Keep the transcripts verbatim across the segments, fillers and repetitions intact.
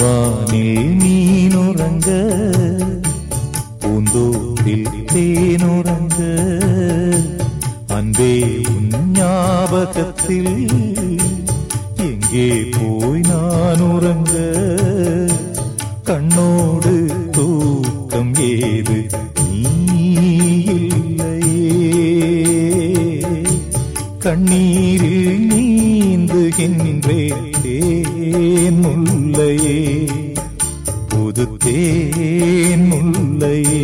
வானில் மீனுறங்க, பூந்தோட்டில் தேனுறங்க, அன்பே உன் ஞாபகத்தில் எங்கே போய் நான் உறங்க? கண்ணோடு தூக்கம் ஏது நீ இல்லையே, கண்ணீரில் நீந்துகின்றேன் முல்லையே, புது தேன் முல்லையே.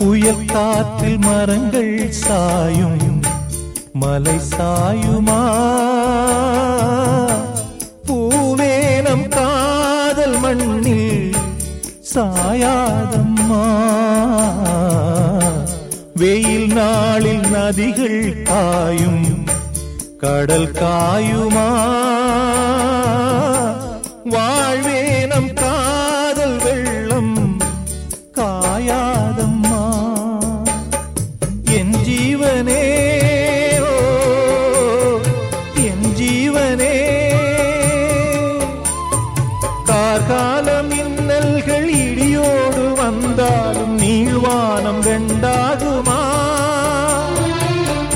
புயல் காற்றில் மரங்கள் சாயும், மலை சாயுமா? பூவேனம் காதல் மண்ணில் சாயாதம்மா. வெயில் நாளில் நதிகள் காயும், கடல் காயுமா? வாழ்வேனம் காதல் வெள்ளம் காயாதம்மா. ஜீவனே ஓ என் ஜீவனே, கார்கால மின்னல்கள் இடியோடு வந்தாலும் நீள்வானம் ரெண்டாகுமா?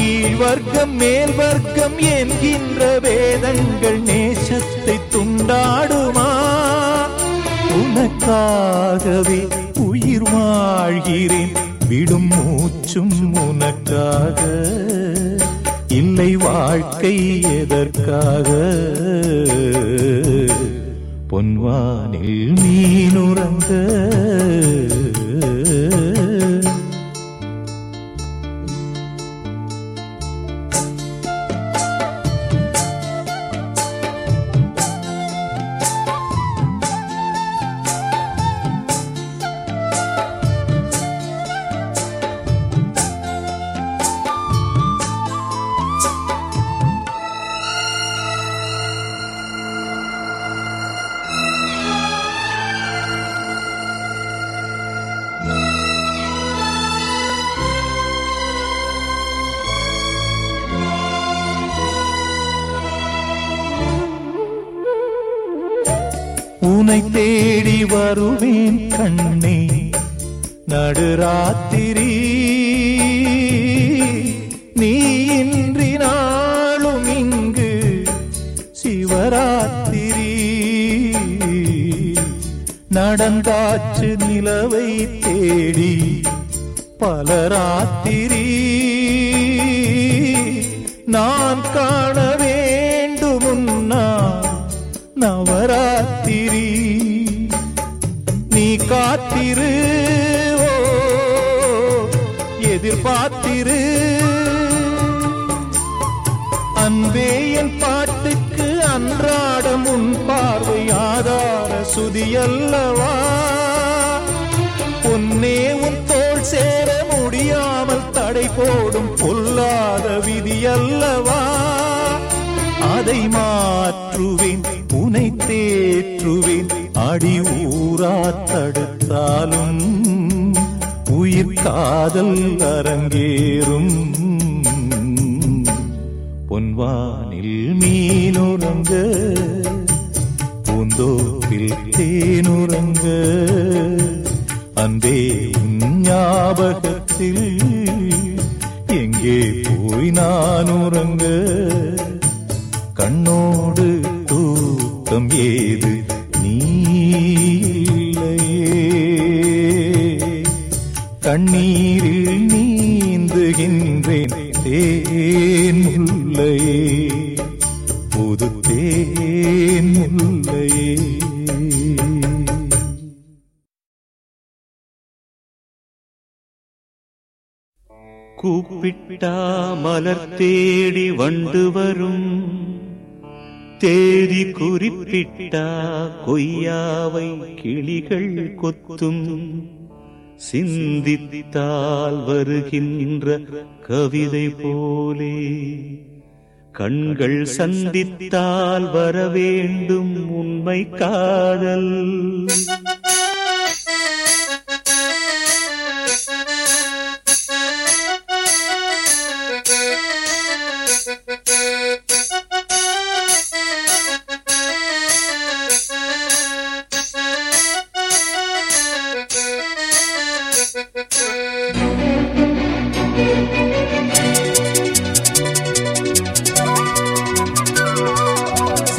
கீழ்வர்க்கம் மேல் வர்க்கம் என்கின்ற வேதங்கள் நேசத்தை துண்டாடுமா? உனக்காகவே உயிர் வாழ்கிறேன், விடும் மூச்சும் உனக்காக, இல்லை வாழ்க்கை எதற்காக? பொன்வானில் மீனுறங்க, உன்னை தேடி வருவேன் கண்ணே நடுராத்திரி, நீ இன்றி நாளும் இங்கு சிவராத்திரி. நடந்தாச்சு நிலவை தேடி பல ராத்திரி, நான் காண வேண்டுமுன்னா நவராத்திரி. நீ காத்திரு ஓ எதிர்பார்த்திரு, அன்பே என் பாட்டுக்கு அன்றாடம் உன் பார்வை ஆதார சுதியல்லவா? உன்னே உன் தோள் சேர முடியாமல் தடை போடும் பொல்லாத விதியல்லவா? அதை மாற்றுவேன், உனை தேற்றுவேன், அடி ஊரா தடுத்தாலும் உயிர் காதல் அரங்கேறும். பொன்வானில் மீனுறங்க, பூந்தோப்பில் தேனுறங்க, அன்பே உன் ஞாபகத்தில் எங்கே போய் நான் உறங்க? கண்ணோடு தூக்கம் ஏது நீ இல்லையே, கண்ணீரில் நீந்துகின்றேன் தேன் முல்லையே, புது தேன் முல்லையே. கூ கூப்பிட்டா மலர் தேடி வண்டு வரும், தேதி குறிப்பிட்டா கொய்யாவை கிளிகள் கொத்தும். சிந்தித்தால் வருகின்ற கவிதை போலே கண்கள் சந்தித்தால் வரவேண்டும் உண்மை காதல்.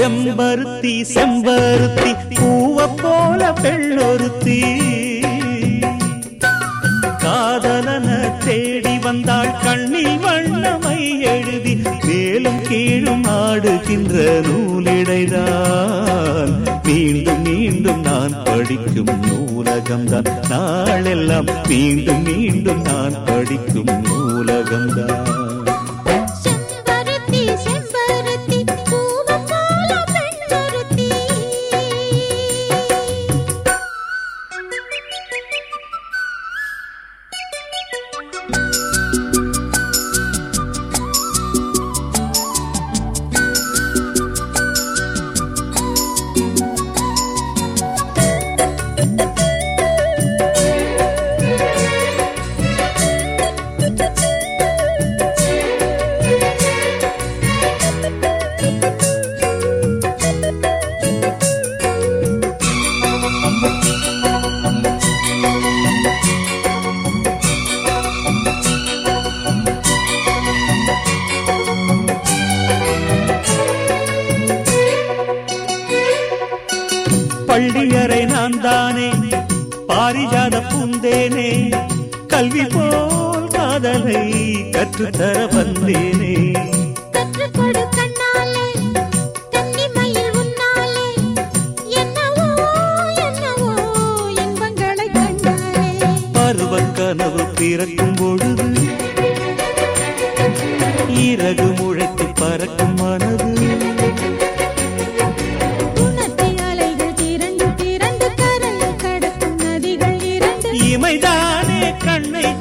செம்பருத்தி செம்பருத்தி பூவ போல பெண்ணொருத்தி காதலன தேடி வந்தாள். கண்ணில் வண்ணமை எழுதி மேலும் கீழும் ஆடுகின்ற நூலிடைதான் மீண்டும் மீண்டும் நான் படிக்கும் நூலகம்தான். நாளெல்லாம் மீண்டும் மீண்டும் நான் படிக்கும் நூலகம்தான். பள்ளியறை நான் தானே பாரிஜாத பூந்தேனே, கல்வி போல் காதலை கற்றுத்தர வந்தேனே. பருவ கனவு பிறக்கும் பொழுது இறகு முளைத்து பறக்கும் மனது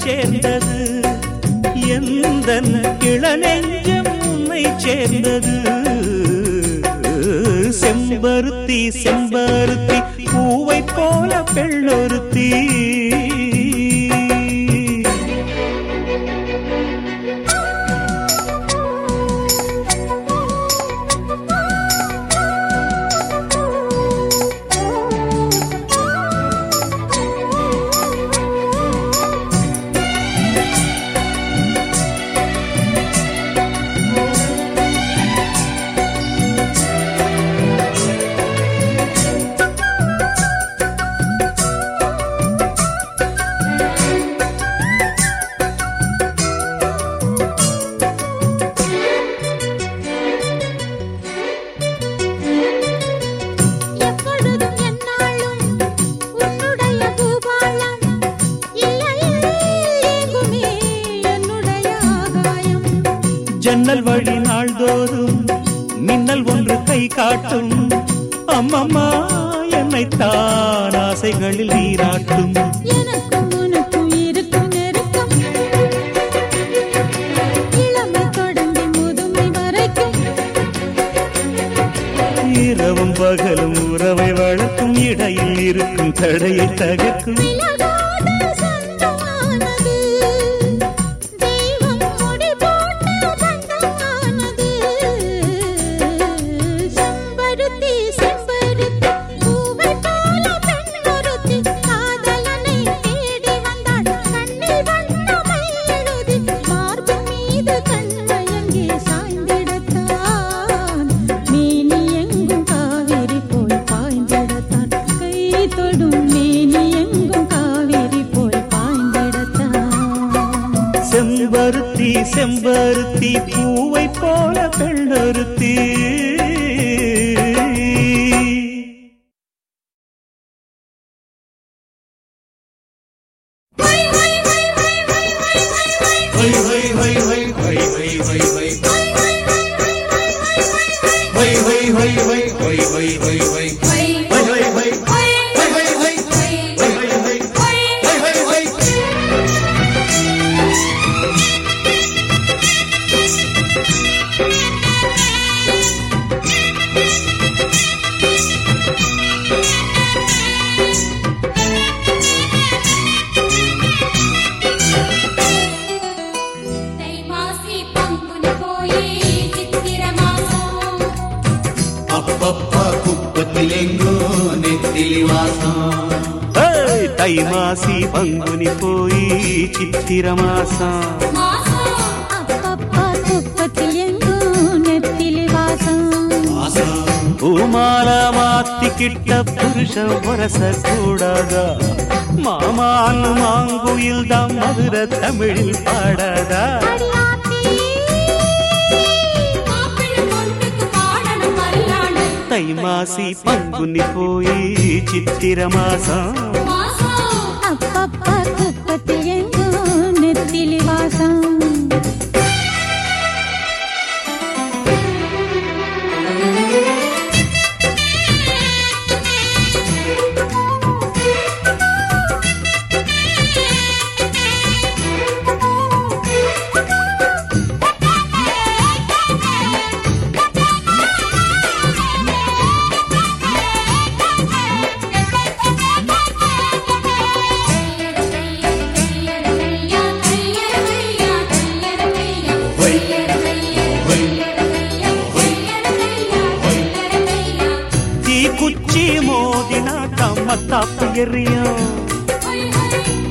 சேர்ந்தது. எந்த கிளநெஞ்சம் உன்னை சேர்ந்தது. செம்பருத்தி செம்பருத்தி பூவை போல பெண்ணொருத்தி. ஜன்னல் வழி நாள்தோறும் மின்னல் ஒன்று கை காட்டும். அம்மம்மா என்னை தான் ஆசைகளில் நீராட்டும். இரவும் பகலும் உறவை வளர்க்கும், இடையில் இருக்கும் தடையை தகர்க்கும். செம்பருத்தி செம்பருத்தி பூவை போல பெண்ணொருத்தி. ஹை ஹை ஹை కుప్పతిలేంగో నెత్తిలి వాసం தை மாசி பங்குனி போய் சித்திர மாசம் அப்பப்பா குப்பத்தில் எங்கோ நெத்திலி வாசம் பூமால மாத்திக்கிட்ட புருஷ வரசக்கூடாதா மாமான் மாங்குயில் தான் மதுரை தமிழில் பாடாதா தை மாசி பங்குனி போய் சித்திர மாசம் மத்தாப்பு எறியும்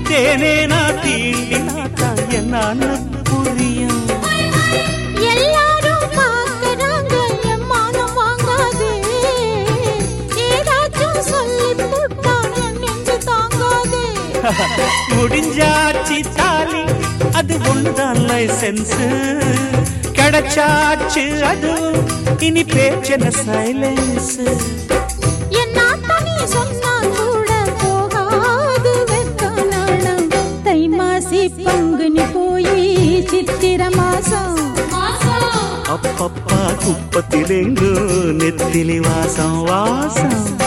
தேனே நா தீண்டி நாத்தா என்ன புரியும் எல்லாரும் பார்க்கறாங்க மானம் வாங்காதே ஏதாச்சும் சொல்லி போட்டாங்க நெஞ்சு தாங்காதே முடிஞ்சாச்சு தாலி அது ஒன்றுதான் லைசன்ஸ் கிடைச்சாச்சு அது இனி பேச்சன சைலன்ஸ் பங்குனி போய் சித்திர மாசம் அப்பப்பா குப்பத்திலேங்கோ நெத்திலி வாசம் வாசம்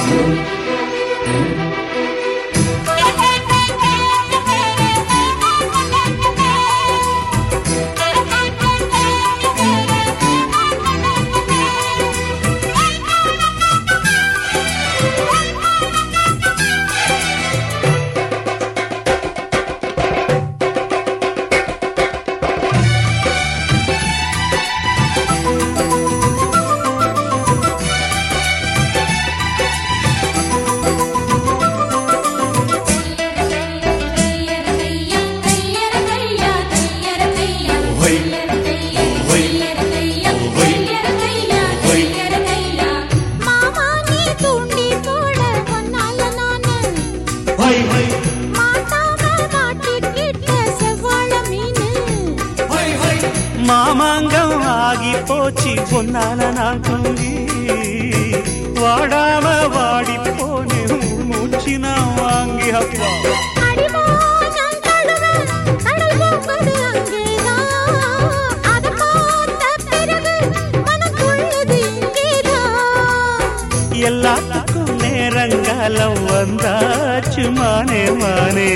மாமாங்கம் ஆகி போச்சு பொன்னால நான் கொங்கி வாடாம வாடி போனே மூச்சு நான் வாங்கி அப்பா எல்லாத்துக்கும் நேரங்காலம் வந்தாச்சு மானே மானே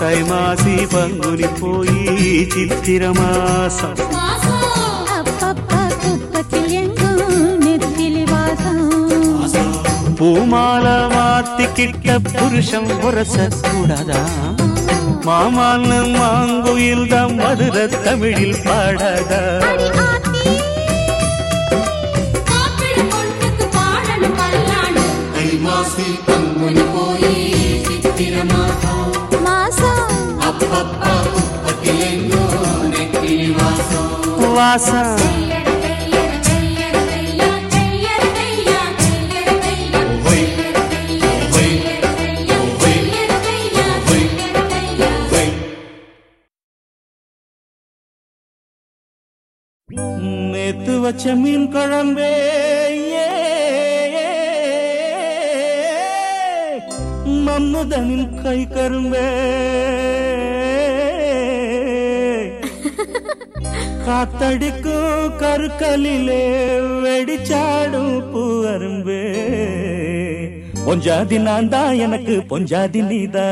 தை மாசி பங்குனி போய் சித்திர மாசம் அப்பப்பா குப்பத்தில் எங்கோ நெத்திலி வாசம் பூமால மாத்திக்கிட்ட புருஷம் உரசக்கூடாதா மாமான் மாங்குயில் தான் மதுரை தமிழில் பாடாதா வாசம் நேத்து வச்ச மீன் குழம்பே மம்முதனின் கை கரும்பே காத்தடிக்கும் கருக்கலிலே வெடிச்சாடும் பூவரும்பே பொஞ்சாதி நான் தான் எனக்கு பொஞ்சாதி நீதா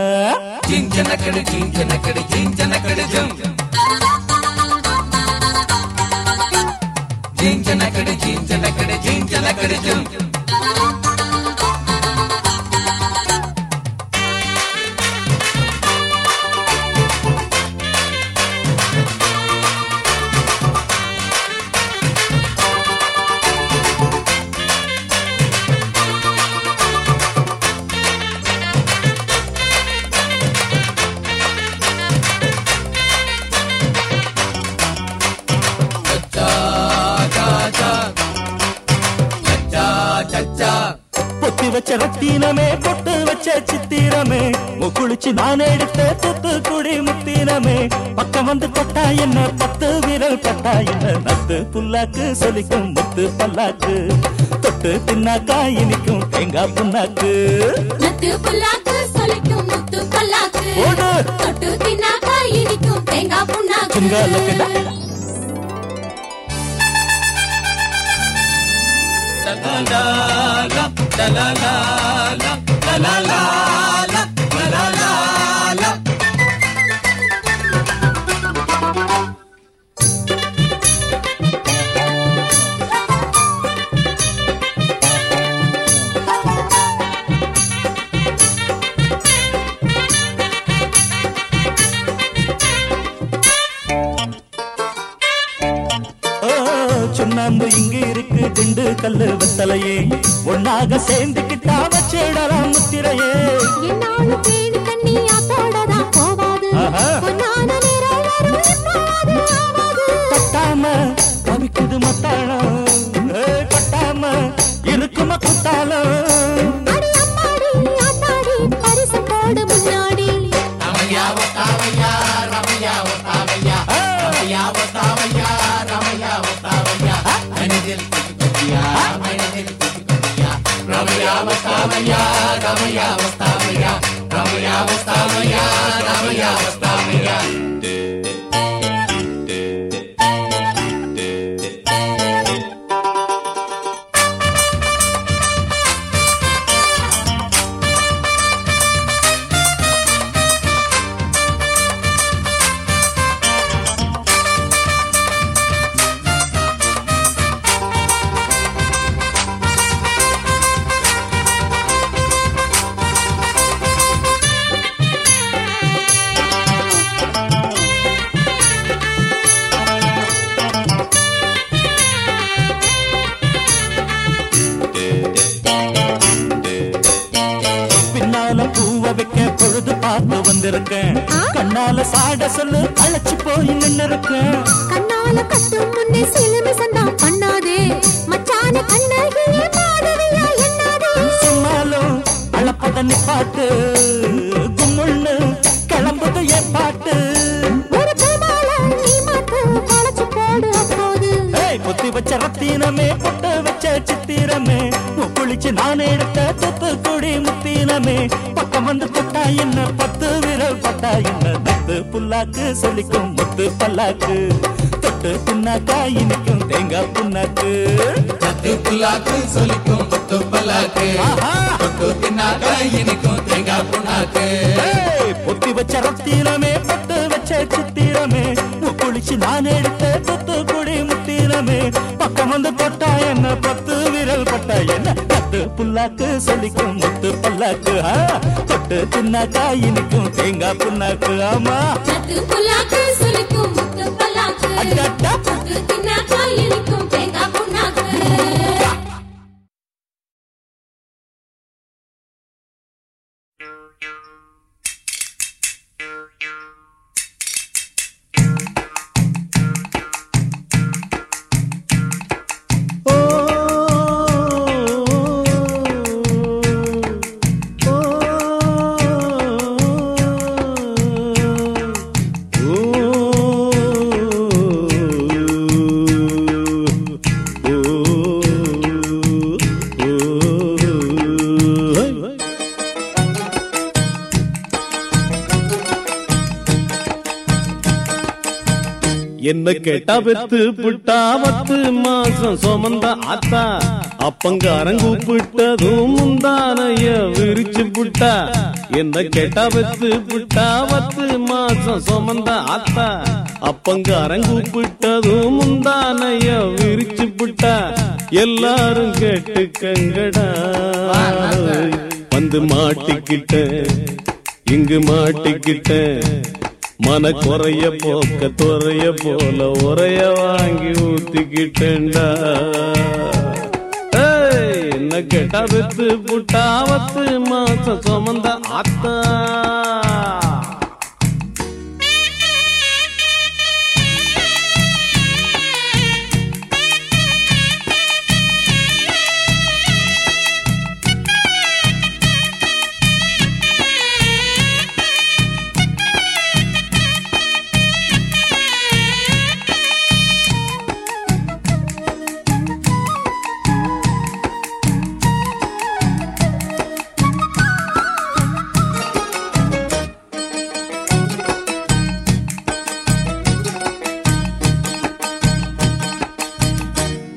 பொத்து வச்ச ரத்தினமே, பொட்டு வச்ச சித்திரமே, முக்குளிச்சு நான் எடுத்த தூத்துக்குடி முத்தினமே. பக்கம் வந்து பட்டா என்ன, பத்து விரல் பட்டா என்ன, நத்து புல்லாக்கு சொலிக்கும் முத்து பல்லாக்கு, தொட்டு தின்னாக்கா இனிக்கும் தேங்காய் புண்ணாக்கு. நத்து புல்லாக்கு சொலிக்கும் முத்து பல்லாக்கு, தொட்டு தின்னாக்கா இனிக்கும் தேங்காய் புண்ணாக்கு. La la la la la la la la la la. சுண்ணாம்பு இங்கு இருக்கு திண்டு கல்லு வத்தலையே, ஒன்னாக சேர்ந்துக்கிட்டா வச்சிடலாம் முத்திரையே. பட்டாம கவிக்குது மத்தாளம், பட்டாம இருக்குமா குத்தாளம். ரமையா ரமையா வஸ்தாமையா, ரமையா வஸ்தாமையா, ரமையா வஸ்தாமையா. கண்ணால சாட சொல்லு அழைச்சு போய் நின்னு இருக்கேன். கண்ணால கட்டும் முன்னே சிலுமி சந்தா பண்ணாதே, மச்சான கண்ணகியே பாடுறியா என்னாதே. சும்மாலும் அழப்பத நிப்பாட்டு, கும்முன்னு கிளம்புது என் பாட்டு. ஒரு பூமால நீ மாத்து அழைச்சு போடு அப்போது, பொத்தி வச்ச ரத்தினமே, பொட்டு வச்ச சித்திரமே, குளிச்சு நானே எடுத்த தூத்துக்குடி முத்தினமே. பக்கம் வந்து தொட்டா என்ன, பத்து விரல் பட்டா என்ன, நத்து புல்லாக்கு சொலிக்கும் முத்து பல்லாக்கு, தொட்டு தின்னாக்கா இனிக்கும் தேங்காய் புண்ணாக்கு. நத்து புல்லாக்கு சொலிக்கும் முத்து பல்லாக்கு, தொட்டு தின்னாக்கா இனிக்கும் தேங்காய் புண்ணாக்கு. பொத்தி வச்ச ரத்தினமே, பொட்டு வச்ச சித்திரமே, குளிச்சு நான் எடுத்த தூத்துக்குடி முத்தினமே. பக்கம் வந்து தொட்டா என்ன, பத்து விரல் பட்டா என்ன, பத்து புல்லாக்கு சொல்லிக்கும் முத்து பல்லாக்கு, தொட்டு தின்னாக்கா இனிக்கும் தேங்காய் புண்ணாக்கு. ஆமா என்ன கேட்டா வெத்து புட்டா, பத்து மாசம் சுமந்த ஆத்தா, அப்பங்காரங்கு புட்டதும் முந்தானைய விரிச்சு புட்டா. என்ன கேட்டா வெத்து புட்டா, பத்து மாசம் சுமந்த ஆத்தா, அப்பங்காரங்கு புட்டதும் முந்தானைய விரிச்சு புட்டா. எல்லாரும் கேட்டு கங்கடா, வந்து மாட்டிக்கிட்ட இங்கு மாட்டிக்கிட்ட, மன குறைய போக்க துறைய போல உரைய வாங்கி ஊத்திக்கிட்டேண்டா. என்ன கேட்டா வித்து புட்டாவத்து மாசம் சுமந்த ஆத்தா.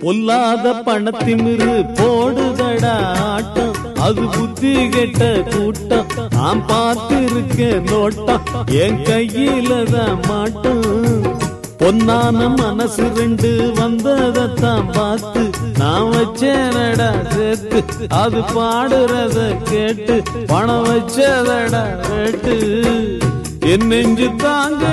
பொல்லாத பணத்திமிரு போடுதடா ஆட்டம், அது புத்தி கெட்ட கூட்டம். நான் பார்த்திருக்க நோட்டம் என் கையில தான் மாட்டம். பொன்னான மனசு ரெண்டு வந்ததத்தான் பார்த்து நான் வச்சேனடா சேர்த்து, அது பாடுறத கேட்டு பணம் வச்சதடா கேட்டு. என் நெஞ்சு தாங்க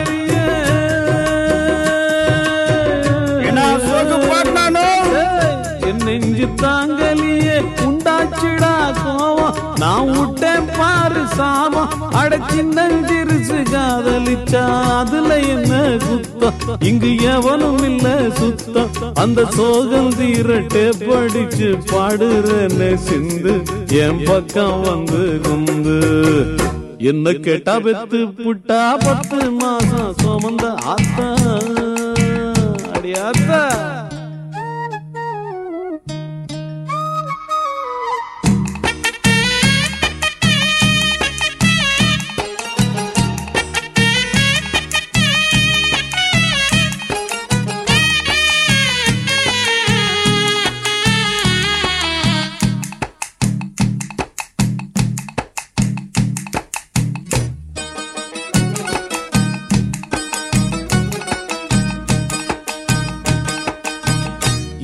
நெஞ்சு தாங்கலியே உண்டாச்சுடா கோவம், நான் விட்டேன் பாரு சாமம். அட சின்ன திருசு காதலிச்சா அதுல என்ன சுத்தம், இங்கு எவனும் இல்ல சுத்தம். அந்த சோகம் தீரட்டே படிச்சு பாடுறேன்னு சிந்து என் பக்கம் வந்து குந்து. என்ன கேட்டா பெத்து புட்டா பத்து மாசம் சுமந்த ஆத்தா, அடி ஆத்தா.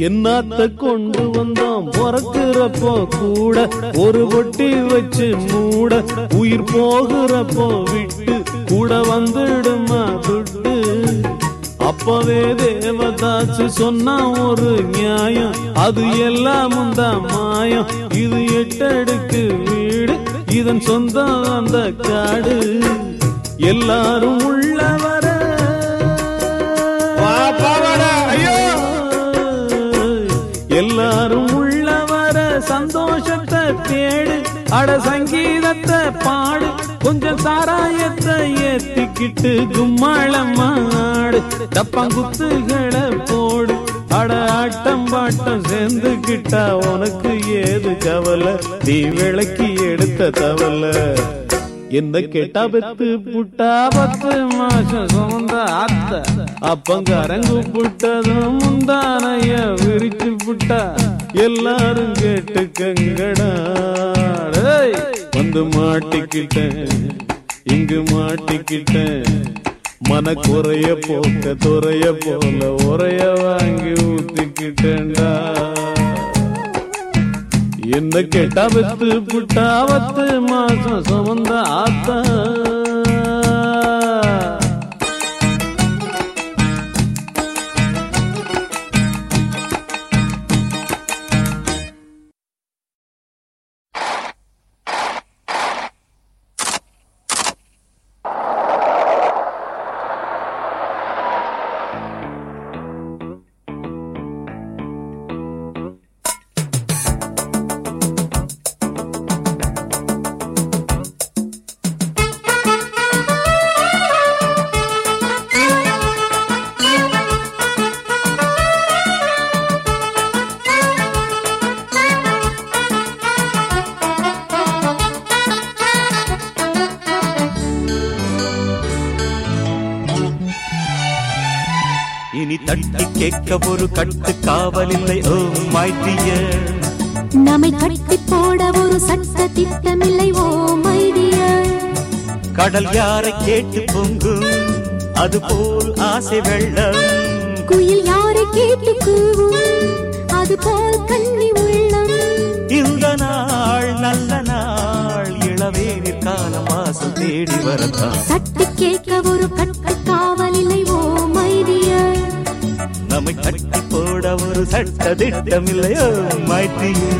என்னாத்த கொண்டு வந்தோம் பொறக்கிறப்போ கூட, ஒரு பொட்டி வச்சு மூட உயிர் போகிறப்போ விட்டு கூட வந்துடுமா துட்டு. அப்பவே தேவதாசு சொன்னா ஒரு நியாயம், அது எல்லாமும் தான் மாயம். இது எட்டடுக்கு வீடு, இதன் சொந்தம் அந்த காடு. எல்லாரும் உள்ளவ எல்லாரும் உள்ளவர சந்தோஷத்தை தேடு. அட சங்கீதத்தை பாடு, கொஞ்சம் சாராயத்தை ஏத்திக்கிட்டு கும்மாளமாடு. தப்பங்குத்துகளை போடு, அட ஆட்டம் பாட்டம் சேர்ந்துக்கிட்டா உனக்கு ஏது கவலை, நீ விளக்கி எடுத்த தவலை. என்ன கேட்டா பெத்து புட்டா பத்து மாசம் சுமந்த ஆத்த, அப்பங்கரங்கு புட்டதும் முந்தானைய விரிச்சு புட்டா. எல்லாரும் கேட்டு கங்கடா வந்து மாட்டிக்கிட்டேன், இங்கு மாட்டிக்கிட்டேன். மன குறைய போக்க துறைய போல உரைய வாங்கி ஊத்திக்கிட்டேன்டா. என்ன கேட்டா பெத்து புட்டா பத்து மாசம் சுமந்த ஆத்தா. ஒரு கட்டு காவலில்லை ஓமைடியே, நம்மை கட்டி போட ஒரு சட்ட திட்டமில்லை ஓமைடியே. கடல் யாரை கேட்டு பொங்கும் அதுபோல் ஆசை வெள்ளம், குயில் யாரை கேட்டு கூவும் அதுபோல் கண்ணி உள்ளம். இந்த நாள் நல்ல நாள், இளவேனில் கால மாசம் தேடி வரதா. சட்டு கேட்க ஒரு கட்டு காவலில்லை ஓமைடியே, நம்மை கட்டி போட ஒரு சட்ட திட்டமில்லையோ மாற்றியே.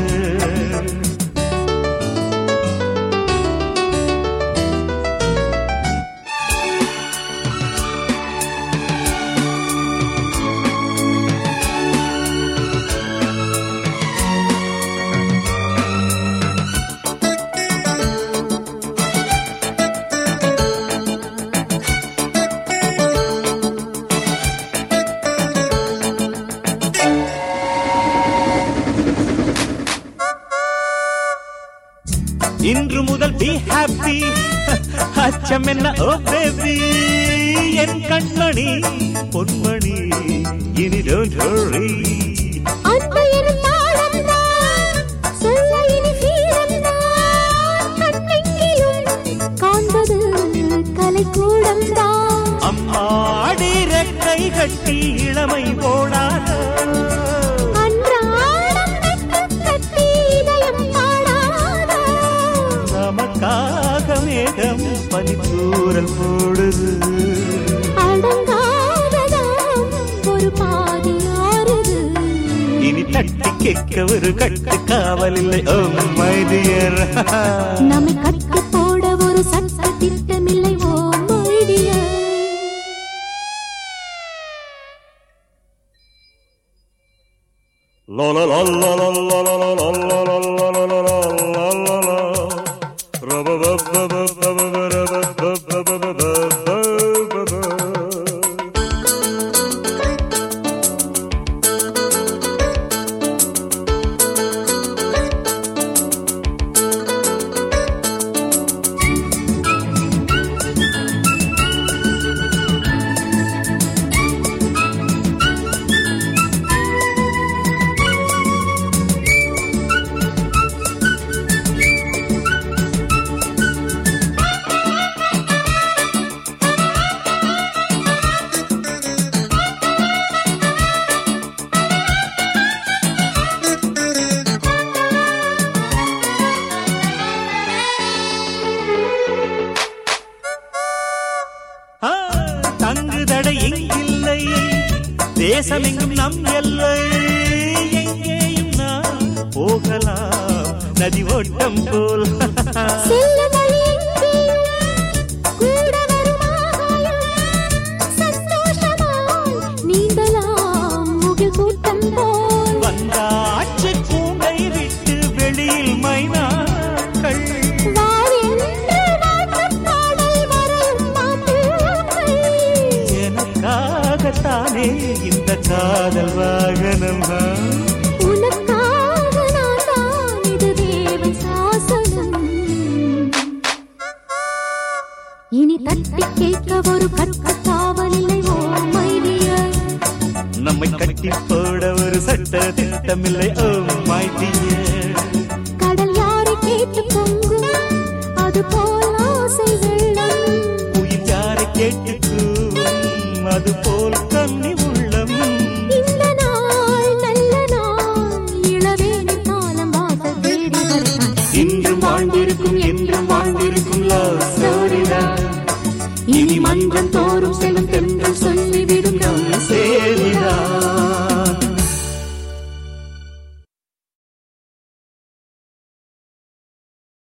இன்று முதல் பி ஹாப்பி, அச்சம் என்ன ஓ பேபி. என் கண்மணி பொன்மணி இனி டோன்ட் ஹரி. கூடம்தான். அம்மாடி ரெக்கை கட்டி இளமை போடாத அன்றாடம் கட்டி இதயம் பாடாத நமக்காக மேகம் பனிச்சூரல் போடுது. அடங்காததாம் ஒரு பாதி ஆறுது. இனி தட்டி கேட்க ஒரு கட்டு காவல் இல்லை. ஓ மை டியர், நம்மை கட்டி போட ஒரு சட்ட திட்டமில்லை. Oh my dear. La la la la la la la la la la la la la la தேசமெங்கும் நம் எல்லை. எங்கேயும் நான் போகலாம் நதி ஓட்டம் போல். நீந்தலாம் முகில் கூட்டம் போல். வந்தாச்சு பூங்கை விட்டு வெளியில் மைனாக்கள் எனக்காகத்தானே காதல் வாகனம். உனக்காக நான் தான் இது தேவன் சாசனம். இனி தட்டி கேட்க ஒரு கற்க காவலில்லை. ஓ மை டியர், நம்மை கட்டி போட ஒரு சட்ட திட்டமில்லை. Oh my dear. கடல் யாரை கேட்டு பொங்கும் அது போல் ஆசை வெள்ளம். உயிர் யாரை கேட்டுக்கும் அது போல் கண்ணி உள்ளம். இந்த நாள் நல்ல நாள், இளவேணி காலம் வாச தேடி வருவான். இன்றும் வாழ்ந்திருக்கும் என்றும் வாழ்ந்திருக்கும் லவ் ஸ்டோரிடா. இனி மன்றம் தோறும் செல்லும் தென்றல் சொல்லிவிடும் லவ் ஸ்டோரிடா.